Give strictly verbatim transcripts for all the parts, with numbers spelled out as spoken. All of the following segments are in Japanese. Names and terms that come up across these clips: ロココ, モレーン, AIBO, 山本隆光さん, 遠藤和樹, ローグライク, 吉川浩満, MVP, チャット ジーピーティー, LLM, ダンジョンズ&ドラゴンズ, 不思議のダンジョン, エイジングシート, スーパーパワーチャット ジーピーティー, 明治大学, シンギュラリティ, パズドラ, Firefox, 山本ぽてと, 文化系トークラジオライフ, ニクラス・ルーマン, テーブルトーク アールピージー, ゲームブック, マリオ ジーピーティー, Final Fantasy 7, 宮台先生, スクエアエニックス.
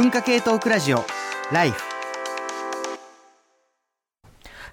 文化系トークラジオライフ。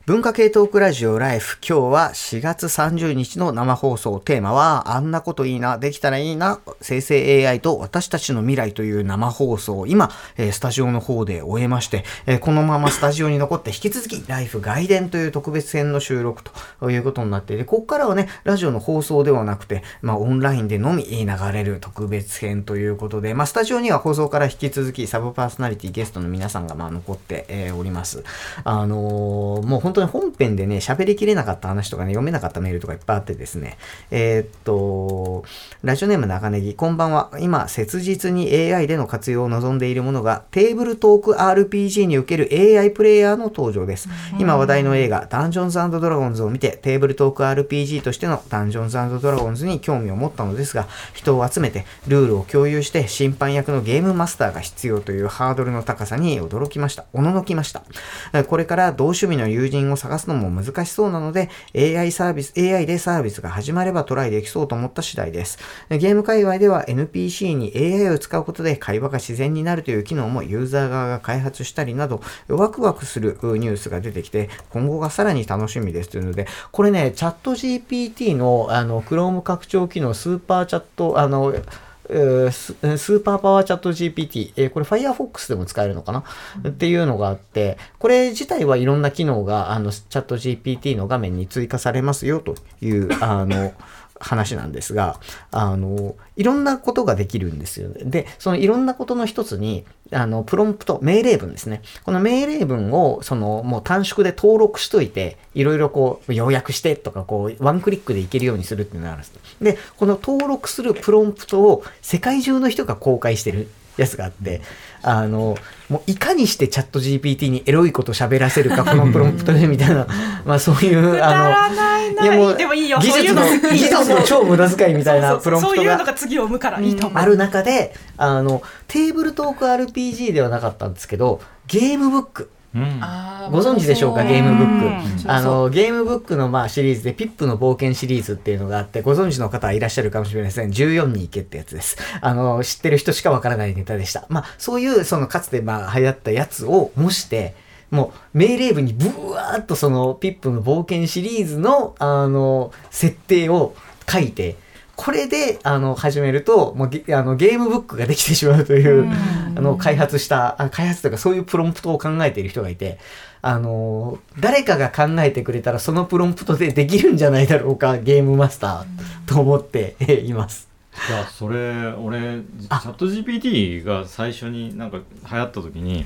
文化系トークラジオライフ、今日はしがつさんじゅうにちの生放送、テーマはあんなこといいな、できたらいいな、生成 エーアイ と私たちの未来という生放送を今スタジオの方で終えまして、このままスタジオに残って引き続きライフ外伝という特別編の収録ということになっていて、ここからはねラジオの放送ではなくて、まあオンラインでのみ流れる特別編ということで、まあスタジオには放送から引き続きサブパーソナリティゲストの皆さんがまあ残っております。あのー、もう本当に本編でね喋りきれなかった話とかね、読めなかったメールとかいっぱいあってですね、えー、っとラジオネーム長ネギ、こんばんは。今切実に エーアイ での活用を望んでいるものがテーブルトーク アールピージー における エーアイ プレイヤーの登場です。今話題の映画ダンジョンズ&ドラゴンズを見て、テーブルトーク アールピージー としてのダンジョンズ&ドラゴンズに興味を持ったのですが、人を集めてルールを共有して審判役のゲームマスターが必要というハードルの高さに驚きました。おののきました。これから同趣味の友人を探すのも難しそうなので エーアイ サービス、エーアイ でサービスが始まればトライできそうと思った次第です。ゲーム界隈では エヌピーシー に エーアイ を使うことで会話が自然になるという機能もユーザー側が開発したりなど、ワクワクするニュースが出てきて今後がさらに楽しみですというので、これねチャット ジーピーティー のあの Chrome 拡張機能スーパーチャットあのス, スーパーパワーチャット ジーピーティー、えー、これ Firefox でも使えるのかな、うん、っていうのがあって、これ自体はいろんな機能があのチャット ジーピーティー の画面に追加されますよというあの話なんですが、あのいろんなことができるんですよ。で、そのいろんなことの一つにあのプロンプト、命令文ですね。この命令文をそのもう短縮で登録しといて、いろいろこう要約してとかこうワンクリックでいけるようにするっていうのがあるんです。で、この登録するプロンプトを世界中の人が公開してるやつがあって、あのもういかにしてチャット ジーピーティー にエロいこと喋らせるかこのプロンプトでみたいなまあそういうあのいやもうでもいいよ、技術の技術の超無駄遣いみたいなプロンプトがそういうのが次を生むからいいと思う、ある中で、あのテーブルトーク アールピージー ではなかったんですけど、ゲームブック、うん、ご存知でしょうか。ゲームブック、あのゲームブックのまあシリーズでピップの冒険シリーズっていうのがあって、ご存知の方はいらっしゃるかもしれません。じゅうよんに行けってやつです。あの知ってる人しかわからないネタでした。まあそういうそのかつてまあ流行ったやつを模して、もう命令文にブワーッとそのピップの冒険シリーズのあの設定を書いて、これであの始めるともう ゲ, あのゲームブックができてしまうという、うん、あの開発したあ開発というかそういうプロンプトを考えている人がいて、あの誰かが考えてくれたらそのプロンプトでできるんじゃないだろうかゲームマスターと思っています。いやそれ俺チャット ジーピーティー が最初になんか流行った時に、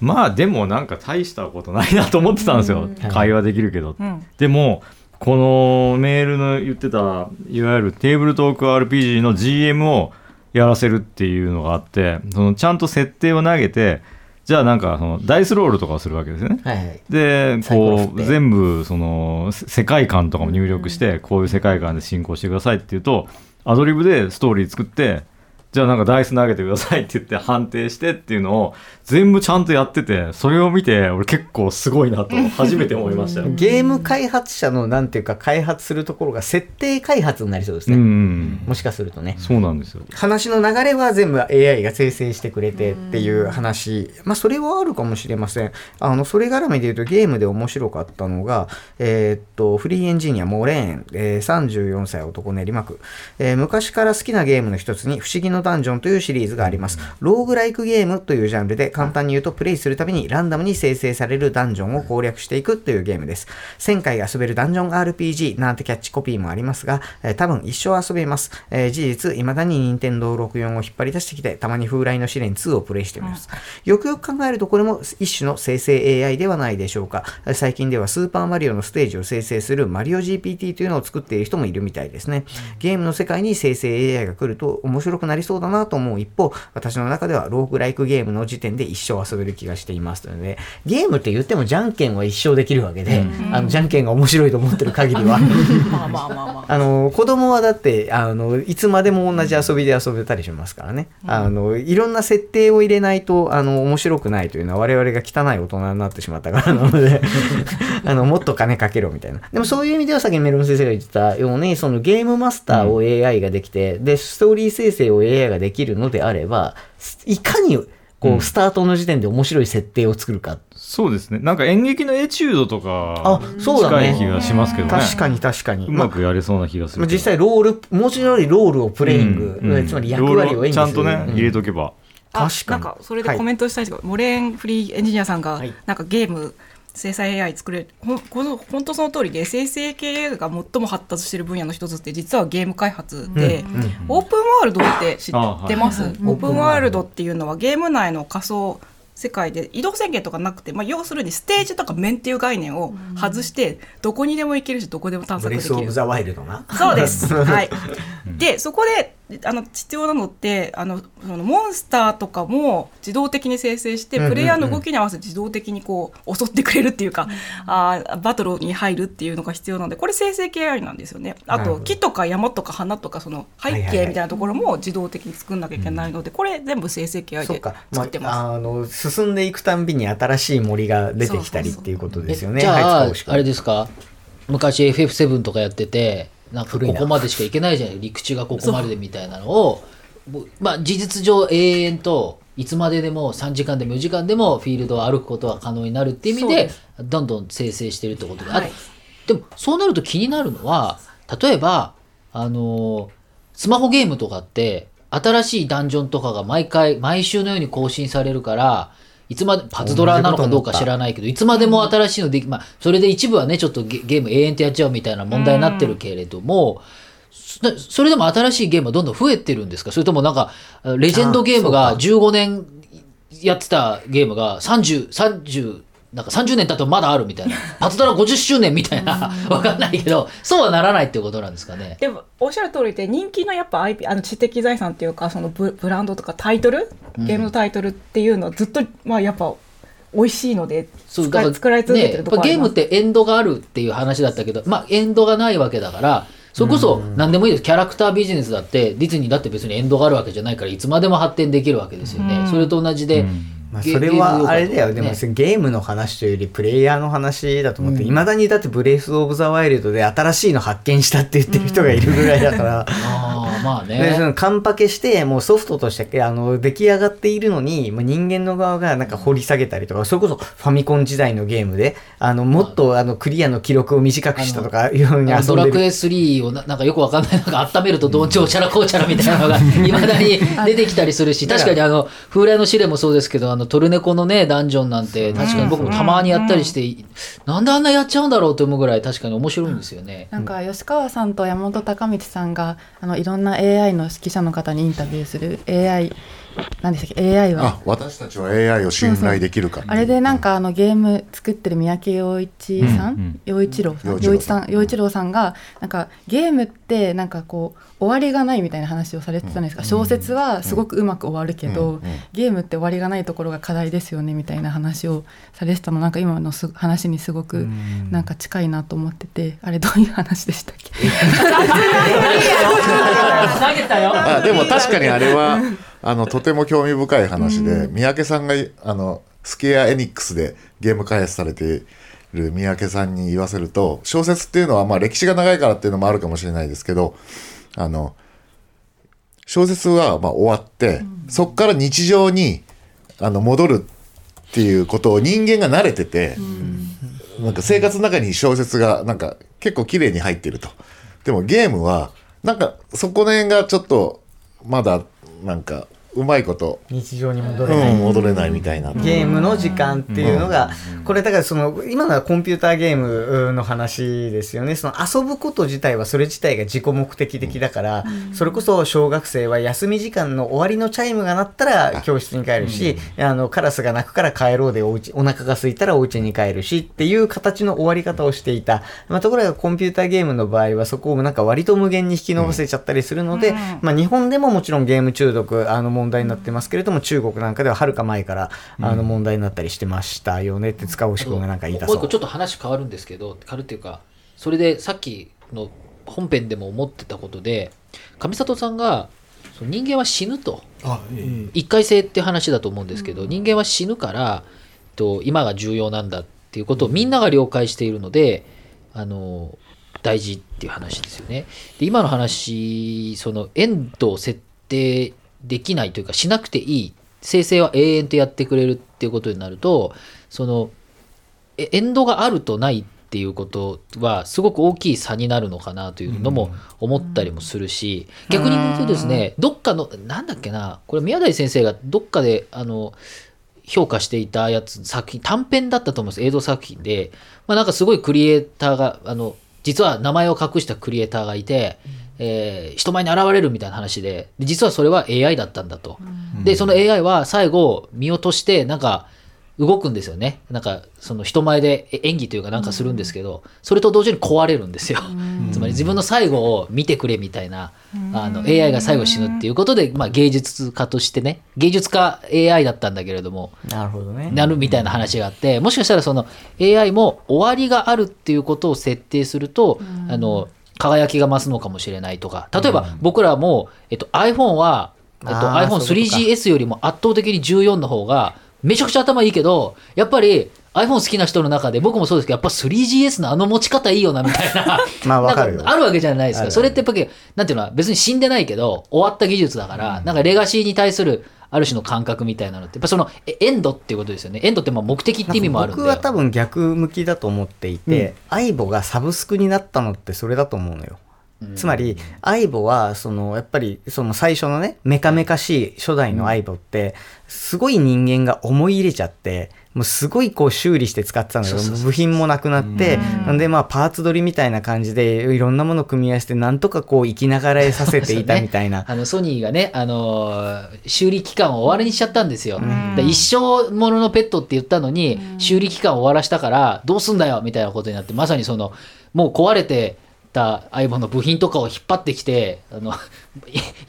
まあでもなんか大したことないなと思ってたんですよ、うん、会話できるけど、うん、でもこのメールの言ってたいわゆるテーブルトーク アールピージー の ジーエム をやらせるっていうのがあって、そのちゃんと設定を投げて、じゃあなんかそのダイスロールとかをするわけですよね、はいはい、でこう全部その世界観とかも入力して、こういう世界観で進行してくださいっていうと、アドリブでストーリー作って、じゃあなんかダイス投げてくださいって言って判定してっていうのを全部ちゃんとやってて、それを見て俺結構すごいなと初めて思いましたよゲーム開発者のなんていうか開発するところが設定開発になりそうですね、うんもしかするとね。そうなんですよ。話の流れは全部 エーアイ が生成してくれてっていう話、まあそれはあるかもしれません。あのそれ絡みで言うとゲームで面白かったのが、えー、っとフリーエンジニアモレーン、えー、さんじゅうよんさい男練馬区、えー、昔から好きなゲームの一つに不思議のダンジョンというシリーズがあります。ローグライクゲームというジャンルで、簡単に言うとプレイするたびにランダムに生成されるダンジョンを攻略していくというゲームです。せんかい遊べるダンジョン アールピージー なんてキャッチコピーもありますが、えー、多分一生遊べます、えー、事実未だに任天堂ろくじゅうよんを引っ張り出してきて、たまに風来の試練ツーをプレイしてみます。よくよく考えるとこれも一種の生成 エーアイ ではないでしょうか。最近ではスーパーマリオのステージを生成するマリオ ジーピーティー というのを作っている人もいるみたいですね。ゲームの世界に生成 エーアイ が来ると面白くなりそうそうだなと思う一方、私の中ではローグライクゲームの時点で一生遊べる気がしていますので、ゲームって言ってもじゃんけんは一生できるわけで、うん、あのじゃんけんが面白いと思ってる限りはあの子供はだってあのいつまでも同じ遊びで遊べたりしますからね、うん、あのいろんな設定を入れないとあの面白くないというのは我々が汚い大人になってしまったからなのであのもっと金かけろみたいな。でもそういう意味ではさっきメロン先生が言ってたように、そのゲームマスターを エーアイ ができて、うん、でストーリー生成を エーアイ ができるのであれば、いかにこうスタートの時点で面白い設定を作るか、うん、そうですね。なんか演劇のエチュードとか近い気がしますけど ね, ね確かに確かにうまくやれそうな気がする、まあ、実際ロール文字通りロールをプレイング、うんうん、つまり役割を演じるちゃんとね、うん、入れとけば確かになんかそれでコメントしたいですけど、はい、モレーンフリーエンジニアさんがなんかゲーム生成 エーアイ 作れる本当その通りで生成系が最も発達している分野の一つって実はゲーム開発で、うんうんうん、オープンワールドって知ってます、はいはい、オープンワールドっていうのはゲーム内の仮想世界で移動制限とかなくて、まあ、要するにステージとか面っていう概念を外してどこにでも行けるしどこでも探索できるブレスオブザワイルドなそうです、はい、でそこであの必要なのってあのそのモンスターとかも自動的に生成して、うんうんうん、プレイヤーの動きに合わせて自動的にこう襲ってくれるっていうか、うん、あバトルに入るっていうのが必要なのでこれ生成系 エーアイ なんですよね。あと木とか山とか花とかその背景みたいなところも自動的に作んなきゃいけないので、はいはいはい、これ全部生成系 エーアイ で作ってます、まあ、あの進んでいくたんびに新しい森が出てきたりっていうことですよね。そうそうそうじゃあ、はい、あれですか昔 エフエフセブン とかやっててなんかここまでしか行けないじゃない陸地がここまででみたいなのを、まあ、事実上永遠といつまででもさんじかんでもよじかんでもフィールドを歩くことは可能になるっていう意味でどんどん生成してるってことで、はい、でもそうなると気になるのは例えばあのスマホゲームとかって新しいダンジョンとかが毎回毎週のように更新されるからいつまでパズドラなのかどうか知らないけどいつまでも新しいのでき、まあ、それで一部はねちょっと ゲ, ゲーム永遠とやっちゃうみたいな問題になってるけれども、うん、そ, それでも新しいゲームはどんどん増えてるんですかそれともなんかレジェンドゲームがじゅうごねんやってたゲームがさんじゅう、さんじゅうなんかさんじゅうねん経ってもまだあるみたいなパズドラごじゅっしゅうねんみたいなわかんないけどそうはならないっていうことなんですかね。でもおっしゃる通りで人気のやっぱ アイピー あの知的財産っていうかその ブ, ブランドとかタイトルゲームのタイトルっていうのはずっと、うん、まあやっぱ美味しいので作られ続けてるところあります、ね、ゲームってエンドがあるっていう話だったけどまあエンドがないわけだからそれこそ何でもいいですキャラクタービジネスだってディズニーだって別にエンドがあるわけじゃないからいつまでも発展できるわけですよね。それと同じで、うんまあ、それはあれだよ、ね、でもゲームの話というよりプレイヤーの話だと思って、いまだにだってブレスオブザワイルドで新しいの発見したって言ってる人がいるぐらいだから、うん、あまあねでそのカンパケしてもうソフトとしてあの出来上がっているのに人間の側がなんか掘り下げたりとかそれこそファミコン時代のゲームであのもっとあのクリアの記録を短くしたとかいうふうに遊んでるドラクエスリーをななんかよくわかんないなんか温めるとどんちょうちゃらこうちゃらみたいなのがいまだに出てきたりするし確かにあの風来の試練もそうですけどあのトルネコのねダンジョンなんて確かに僕もたまにやったりして、うん、なんであんなやっちゃうんだろうと思うぐらい確かに面白いんですよね。なんか吉川さんと山本隆光さんがあのいろんな エーアイ の指揮者の方にインタビューする エーアイ なんでしたっけ エーアイ はあ私たちは エーアイ を信頼できるかそうそうあれでなんかあのゲーム作ってる三宅陽一さん、うんうん、陽一郎さん陽一さん陽一郎さんがなんかゲームってなんかこう終わりがないみたいな話をされてたじゃないですか。小説はすごくうまく終わるけど、うんうん、ゲームって終わりがないところが課題ですよねみたいな話をされてたのなんか今の話にすごくなんか近いなと思っててあれどういう話でしたっけ投げたよあでも確かにあれはあのとても興味深い話で三宅さんがあのスクエアエニックスでゲーム開発されている三宅さんに言わせると小説っていうのはまあ歴史が長いからっていうのもあるかもしれないですけどあの小説はまあ終わって、うん、そこから日常にあの戻るっていうことを人間が慣れてて、うん、なんか生活の中に小説がなんか結構綺麗に入ってると。でもゲームはなんかそこの辺がちょっとまだなんかうまいこと日常に戻れない、うん、戻れないみたいなゲームの時間っていうのが、うん、これだからその今のはコンピューターゲームの話ですよね。その遊ぶこと自体はそれ自体が自己目的的だから、うん、それこそ小学生は休み時間の終わりのチャイムが鳴ったら教室に帰るし、うん、あのカラスが鳴くから帰ろうでおうちお腹が空いたらお家に帰るしっていう形の終わり方をしていた、まあ、ところがコンピューターゲームの場合はそこをなんか割と無限に引き伸ばせちゃったりするので、うんまあ、日本でももちろんゲーム中毒あの問題になってますけれども中国なんかでははるか前からあの問題になったりしてましたよねって塚越君がなんか言いたそう、うん、もう一個ちょっと話変わるんですけど変わるっていうかそれでさっきの本編でも思ってたことで上里さんが人間は死ぬとあ、えー、一回生って話だと思うんですけど、うん、人間は死ぬから、えっと、今が重要なんだっていうことをみんなが了解しているのであの大事っていう話ですよね。で今の話そのエンドを設定できないというかしなくていい生成は永遠とやってくれるっていうことになると、そのエンドがあるとないっていうことはすごく大きい差になるのかなというのも思ったりもするし、うん、逆に言うとですね、どっかのなんだっけな、これ宮台先生がどっかであの評価していたやつ、作品短編だったと思います、映像作品で、まあ、なんかすごいクリエイターがあの実は名前を隠したクリエイターがいて、うん、えー、人前に現れるみたいな話 で, で実はそれは エーアイ だったんだと、うん、でその エーアイ は最後見落としてなんか動くんですよね。なんかその人前で演技というかなんかするんですけど、うん、それと同時に壊れるんですよ、うん、つまり自分の最後を見てくれみたいな、うん、あの エーアイ が最後死ぬっていうことで、まあ、芸術家としてね、芸術家 エーアイ だったんだけれども、なるほどね、なるみたいな話があって、うん、もしかしたらその エーアイ も終わりがあるっていうことを設定すると、うん、あの輝きが増すのかもしれないとか、例えば僕らも、えっと、iPhone は、えっと、iPhone スリージーエス よりも圧倒的にじゅうよんの方がめちゃくちゃ頭いいけど、やっぱり iPhone 好きな人の中で僕もそうですけど、やっぱ スリージーエス のあの持ち方いいよなみたいなまあわかるよ、なんかあるわけじゃないですか。それってやっぱりなんていうのは別に死んでないけど終わった技術だから、うん、なんかレガシーに対するある種の感覚みたいなのって、やっぱそのエンドっていうことですよね。エンドってまあ目的って意味もあるんで、僕は多分逆向きだと思っていて、うん、アイボ がサブスクになったのってそれだと思うのよ。つまり アイボ はそのやっぱりその最初のねメカメカしい初代の アイボ ってすごい人間が思い入れちゃってもうすごいこう修理して使ってたんだけど、部品もなくなって、なんでまあパーツ取りみたいな感じでいろんなものを組み合わせてなんとかこう生きながらえさせていたみたいな、ね、あのソニーがね、あの修理期間を終わりにしちゃったんですよ。だ一生もののペットって言ったのに修理期間を終わらしたからどうすんだよみたいなことになって、まさにそのもう壊れてたアイボ の部品とかを引っ張ってきて、あの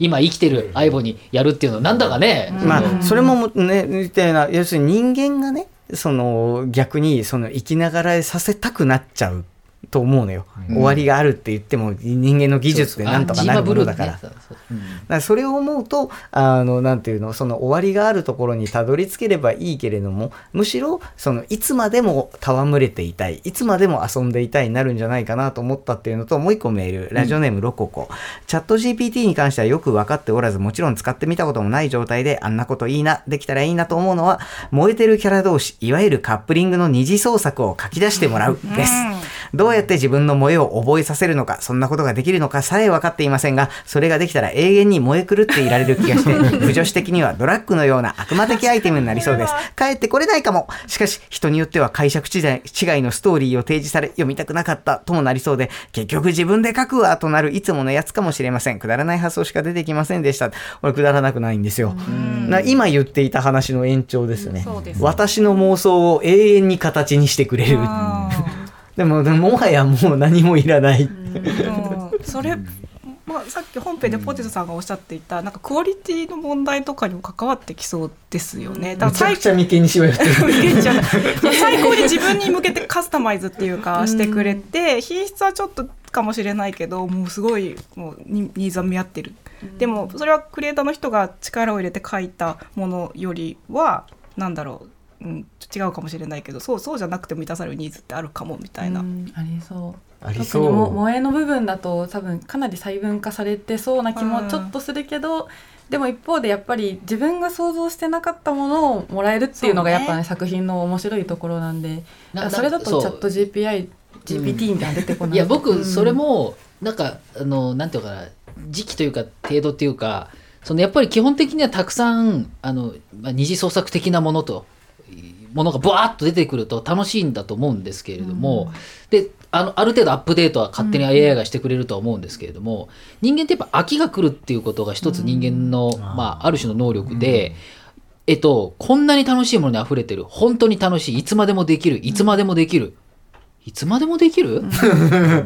今生きてる アイボ にやるっていうのはなんだかね、うん、まあそれもねみたいな、要するに人間がねその逆にその生きながらえさせたくなっちゃうと思うのよ、うん、終わりがあるって言っても人間の技術でなんとかなるものだから、そうそう、あ、ジーマブルーね、だからそれを思うと、あのなんていうの、その終わりがあるところにたどり着ければいいけれども、むしろそのいつまでも戯れていたい、いつまでも遊んでいたいになるんじゃないかなと思ったっていうのと、もう一個メール、ラジオネームロココ、うん、チャット ジーピーティー に関してはよく分かっておらず、もちろん使ってみたこともない状態で、あんなこといいな、できたらいいなと思うのは、燃えてるキャラ同士、いわゆるカップリングの二次創作を書き出してもらうです、うん、どうやって自分の萌えを覚えさせるのか、そんなことができるのかさえ分かっていませんが、それができたら永遠に燃え狂っていられる気がして不女子的にはドラッグのような悪魔的アイテムになりそうです。帰ってこれないかも。しかし人によっては解釈違いのストーリーを提示され、読みたくなかったともなりそうで、結局自分で書くわとなるいつものやつかもしれません。くだらない発想しか出てきませんでした。俺くだらなくないんですよ。な今言っていた話の延長ですね、そうですね、私の妄想を永遠に形にしてくれるでも、でももはやもう何もいらないそれ、まあ、さっき本編でポテトさんがおっしゃっていた、なんかクオリティの問題とかにも関わってきそうですよね。だからめちゃくちゃ眉間にしわ寄ってる最高に自分に向けてカスタマイズっていうかしてくれて、品質はちょっとかもしれないけど、もうすごいもうニーズは見合ってる。でもそれはクリエイターの人が力を入れて書いたものよりはなんだろう、うん、違うかもしれないけど、そうそうじゃなくて満たされるニーズってあるかもみたいな、うん、ありそう、特にも萌えの部分だと多分かなり細分化されてそうな気もちょっとするけど、でも一方でやっぱり自分が想像してなかったものをもらえるっていうのがやっぱり、ねね、作品の面白いところなんで、なんそれだとチャット ジーピーアイ、ジーピーティー みたいな出てこない、うん、いや僕それもなんかあのなんていうかな、時期というか程度というか、そのやっぱり基本的にはたくさんあの、まあ、二次創作的なものとものがブワーッと出てくると楽しいんだと思うんですけれども、うん、で あの、ある程度アップデートは勝手に エーアイ がしてくれるとは思うんですけれども、人間ってやっぱ飽きが来るっていうことが一つ人間の、うん、まあ、ある種の能力で、うん、えっと、こんなに楽しいものに溢れてる、本当に楽しい、いつまでもできる、いつまでもできる、いつまでもできる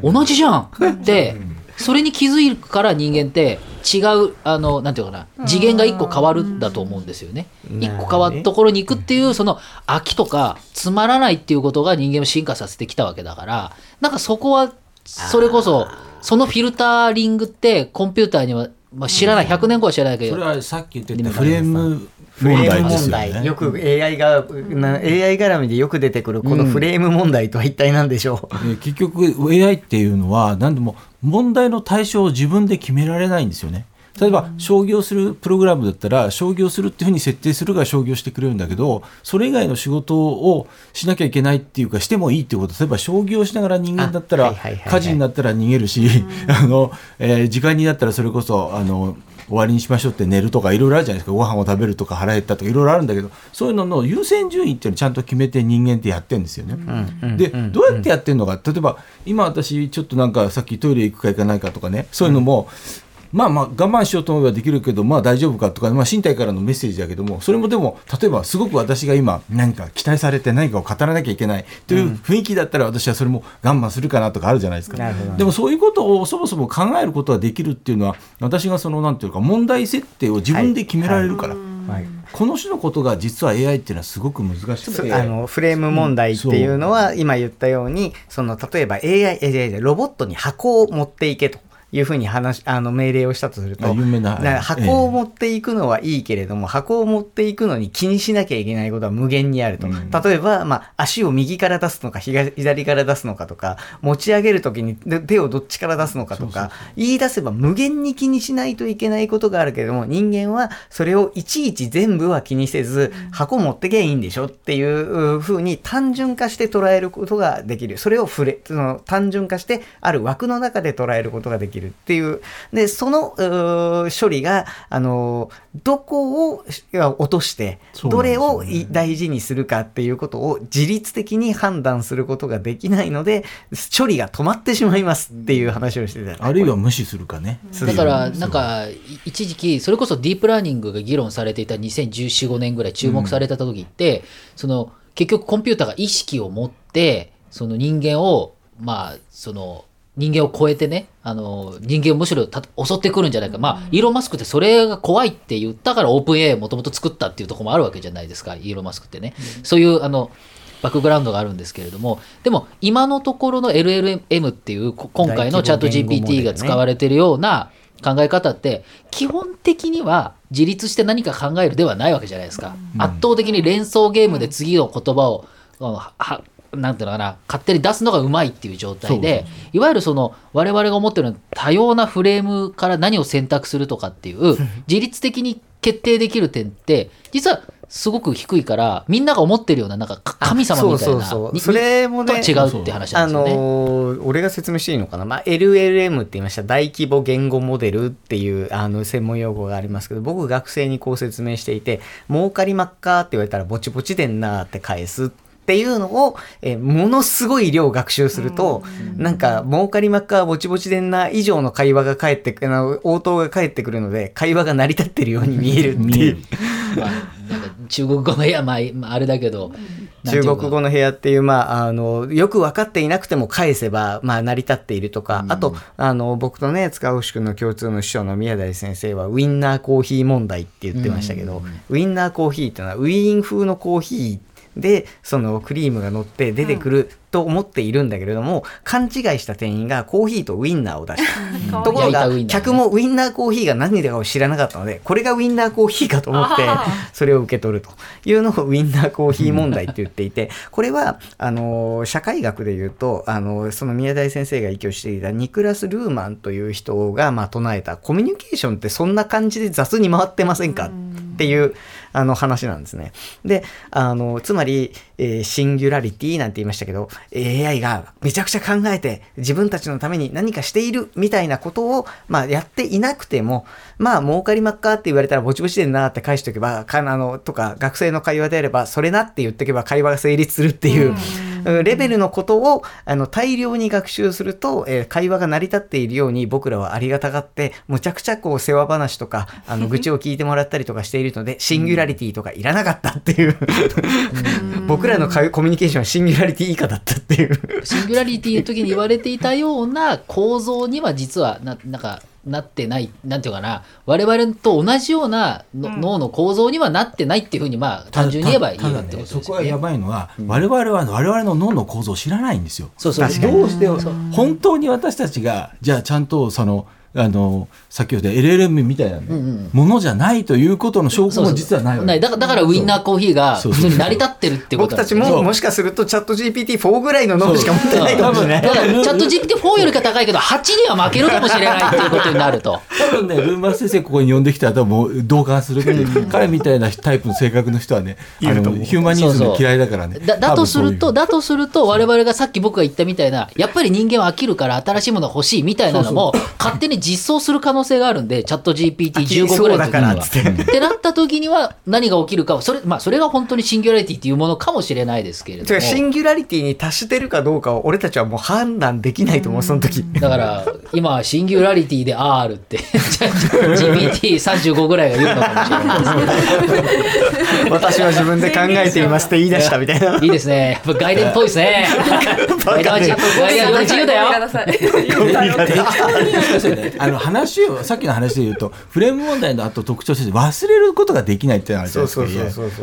同じじゃんってそれに気づくから人間って違う、あのなんていうかな、次元が一個変わるんだと思うんですよね。一個変わるところに行くっていう、その飽きとかつまらないっていうことが人間を進化させてきたわけだから、なんかそこはそれこそそのフィルタリングってコンピューターには、まあ、知らない、ひゃくねんごは知らないけど、それはさっき言ってたフレームフレーム問題、ね、よく エーアイ が、うん、エーアイ 絡みでよく出てくるこのフレーム問題とは一体何でしょう、うん、結局 エーアイ っていうのは何でも問題の対象を自分で決められないんですよね。例えば将棋をするプログラムだったら将棋をするっていうふうに設定するから将棋をしてくれるんだけど、それ以外の仕事をしなきゃいけないっていうかしてもいいってこと、例えば将棋をしながら人間だったら家事になったら逃げるし、あの、えー、時間になったらそれこそあの終わりにしましょうって寝るとかいろいろあるじゃないですか。ご飯を食べるとか腹減ったとかいろいろあるんだけど、そういうのの優先順位っていうのをちゃんと決めて人間ってやってるんですよね、うんうん、でどうやってやってるのか、例えば今私ちょっとなんかさっきトイレ行くか行かないかとかね、そういうのも、うん、まあまあ我慢しようと思えばできるけどまあ大丈夫かとか、まあ、身体からのメッセージだけども、それもでも例えばすごく私が今何か期待されて何かを語らなきゃいけないという雰囲気だったら私はそれも我慢するかなとかあるじゃないですか、うん、でもそういうことをそもそも考えることができるっていうのは私がそのなんていうか問題設定を自分で決められるから、はいはいはい、この種のことが実は エーアイ っていうのはすごく難しくて、あのフレーム問題っていうのは今言ったように、その例えば エーアイ ロボットに箱を持っていけというふうに話あの命令をしたとすると、有名な、はい、箱を持っていくのはいいけれども、ええ、箱を持っていくのに気にしなきゃいけないことは無限にあると、うん、例えば、まあ、足を右から出すのか左から出すのかとか、持ち上げるときに手をどっちから出すのかとか、そうそうそう、言い出せば無限に気にしないといけないことがあるけれども、人間はそれをいちいち全部は気にせず、箱持ってけばいいんでしょっていうふうに単純化して捉えることができる。それをフレその単純化してある枠の中で捉えることができるっていうで、その処理があのどこを落としてどれを大事にするかっていうことを自律的に判断することができないので処理が止まってしまいますっていう話をしてた、あるいは無視するかね。だからなんか一時期それこそディープラーニングが議論されていたにせんじゅうよん、ごねんぐらい注目されてた時って、うん、その結局コンピューターが意識を持ってその人間をまあその人間を超えてね、あの人間をむしろた襲ってくるんじゃないか、まあ、イーロン・マスクってそれが怖いって言ったからオープン エーアイ をもともと作ったっていうところもあるわけじゃないですか、イーロン・マスクってね、うん、そういうあのバックグラウンドがあるんですけれども、でも今のところの エルエルエム っていう今回のチャット ジーピーティー が使われているような考え方って基本的には自立して何か考えるではないわけじゃないですか、うん、圧倒的に連想ゲームで次の言葉を、うん、ははなんていうのかな、勝手に出すのがうまいっていう状態で、いわゆるその我々が思ってる多様なフレームから何を選択するとかっていう自律的に決定できる点って実はすごく低いから、みんなが思ってるようななんか神様みたいな、そうそうそう、それもね違うって話なんですよね。あの俺が説明していいのかな、まあ、エルエルエム って言いました、大規模言語モデルっていうあの専門用語がありますけど、僕学生にこう説明していて、儲かりまっかって言われたらぼちぼちでんなって返すっていうのを、えー、ものすごい量学習すると、うん、なんか儲かりまっかぼちぼちでんな以上の会話が返ってくる、応答が返ってくるので会話が成り立ってるように見えるっていう、まあ、なんか中国語の部屋、まあ、あれだけど中国語の部屋っていう、まあ、あのよく分かっていなくても返せば、まあ、成り立っているとか、うん、あとあの僕とね塚越君の共通の師匠の宮台先生はウインナーコーヒー問題って言ってましたけど、うん、ウインナーコーヒーってのはウィーン風のコーヒーでそのクリームが乗って出てくると思っているんだけれども、うん、勘違いした店員がコーヒーとウインナーを出した、うん、ところが客もウインナーコーヒーが何だかを知らなかったので、これがウインナーコーヒーかと思ってそれを受け取るというのをウインナーコーヒー問題って言っていて、これはあの社会学でいうとあのその宮台先生が依拠していたニクラス・ルーマンという人がまあ唱えたコミュニケーションってそんな感じで雑に回ってませんかっていう、うん、あの話なんですね。であのつまり、えー、シンギュラリティなんて言いましたけど、 エーアイ がめちゃくちゃ考えて自分たちのために何かしているみたいなことを、まあ、やっていなくても、まあ儲かりまっかって言われたらぼちぼちでんなって返しておけばかあのとか、学生の会話であればそれなって言っておけば会話が成立するっていう、うん、レベルのことをあの大量に学習すると、えー、会話が成り立っているように僕らはありがたがってむちゃくちゃこう世話話とかあの愚痴を聞いてもらったりとかしているのでシンギュラリティシンギュラリティとかいらなかったっていう僕らのコミュニケーションはシンギュラリティ以下だったっていうシンギュラリティの時に言われていたような構造には実は な, なんかなってない、なんていうかな、我々と同じようなの、うん、脳の構造にはなってないっていうふうに、まあ、単純に言えばいいってことですよね。そこがやばいのは、うん、我々は我々の脳の構造を知らないんですよ。そうそう、どうして本当に私たちがじゃあちゃんとそのあの先ほど エルエルエム みたいな、ねうんうん、ものじゃないということの証拠も実はないわけです。だからウインナーコーヒーが普通に成り立ってるってこと、ね、僕たちももしかするとチャット ジーピーティーフォー ぐらいのノブしか持ってないかもしれない。だからチャット ジーピーティーフォー よりか高いけどはちには負けるかもしれないっていうことになると多分ね文丸先生ここに呼んできたらもう同感するっていう彼みたいなタイプの性格の人はねあのヒューマニズム嫌いだからね。そうそう だ, だとするとだとすると我々がさっき僕が言ったみたいなやっぱり人間は飽きるから新しいものが欲しいみたいなのもそうそう勝手に実装する可能性があるんでチャット ジーピーティーじゅうご ぐらいの時にはっ て, ってなった時には何が起きるかそれ、まあ、それが本当にシンギュラリティというものかもしれないですけれどもシンギュラリティに達してるかどうかを俺たちはもう判断できないと思うその時だから今シンギュラリティで R ってジーピーティーさんじゅうご ぐらいが言うのかもしれないです私は自分で考えていますって言い出したみたいないいですね外伝っぽいですね外伝はちょっと外伝は自由だよあの話をさっきの話で言うとフレーム問題の後特徴として忘れることができないっていうのがあるじゃないですか。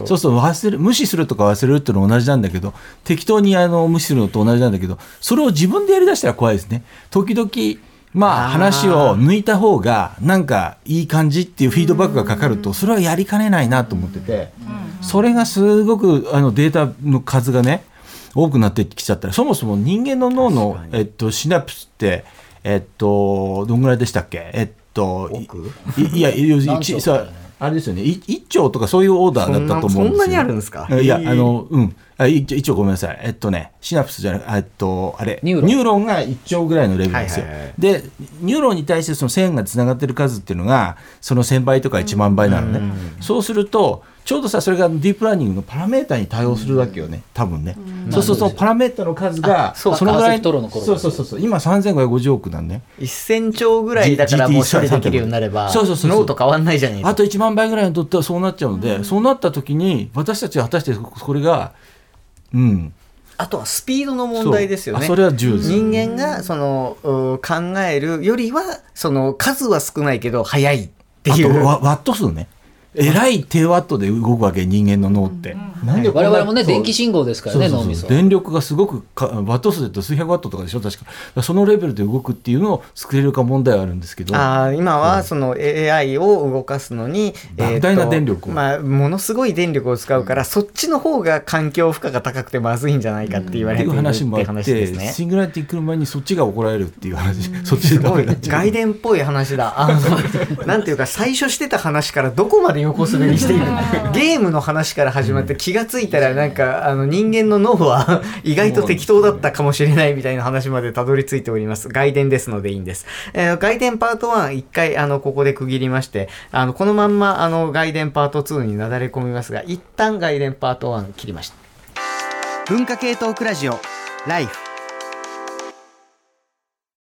そうそう忘れ無視するとか忘れるっていうのは同じなんだけど適当にあの無視するのと同じなんだけどそれを自分でやりだしたら怖いですね。時々まあ話を抜いた方がなんかいい感じっていうフィードバックがかかるとそれはやりかねないなと思っててそれがすごくあのデータの数がね多くなってきちゃったらそもそも人間の脳のえっとシナプスってえっと、どんぐらいでしたっけ、えっと、い, いや、いさあれですよね、いっちょうとかそういうオーダーだったと思うんですよ。そんなにあるんですか。いや、あの、うん、いっちょうごめんなさい、えっとね、シナプスじゃなくて、えっと、あれ、ニューロン、ニューロンがいっちょうぐらいのレベルですよ。はいはいはい、で、ニューロンに対してその線がつながってる数っていうのが、そのせんばいとかいちまんばいなのね、うん。そうすると、ちょうどさ、それがディープラーニングのパラメータに対応するわけよね、うん、多分ね。うん、そうそうそう、パラメータの数が、そのぐらい、そうそうそう、今さんぜんごひゃくごじゅうおくなんね。せんちょうぐらいだからもう処理できるようになれば、そうそうそうそう、脳と変わんないじゃないですか。あといちまんばいぐらいにとってはそうなっちゃうので、うん、そうなった時に、私たちは果たしてこれが、うん。あとはスピードの問題ですよね。それは重要です。人間がその考えるよりは、その数は少ないけど、速いっていう。あとワ、ワット数ね。えらい低ワットで動くわけ人間の脳って、うん、なんで我々もね電気信号ですからねそうそうそう脳みそ電力がすごくワット数で数百ワットとかでしょ確かそのレベルで動くっていうのを作れるか問題はあるんですけどあ今はその エーアイ を動かすのに、はい、莫大な電力を、えーまあ、ものすごい電力を使うから、うん、そっちの方が環境負荷が高くてまずいんじゃないかって言われている、うん、っていう話もあって、ね、シングラリティ来る前にそっちが怒られるっていう話、うん、そっちでダメになっちゃう。すごい外伝っぽい話だあのなんていうか最初してた話からどこまで横滑りしているゲームの話から始まって気がついたらなんかあの人間の脳は意外と適当だったかもしれないみたいな話までたどり着いております。外伝ですのでいいんです、えー、外伝パートいち一回あのここで区切りましてあのこのまんまあの外伝パートにになだれ込みますが一旦外伝パートいち切りました。文化系トークラジオライフ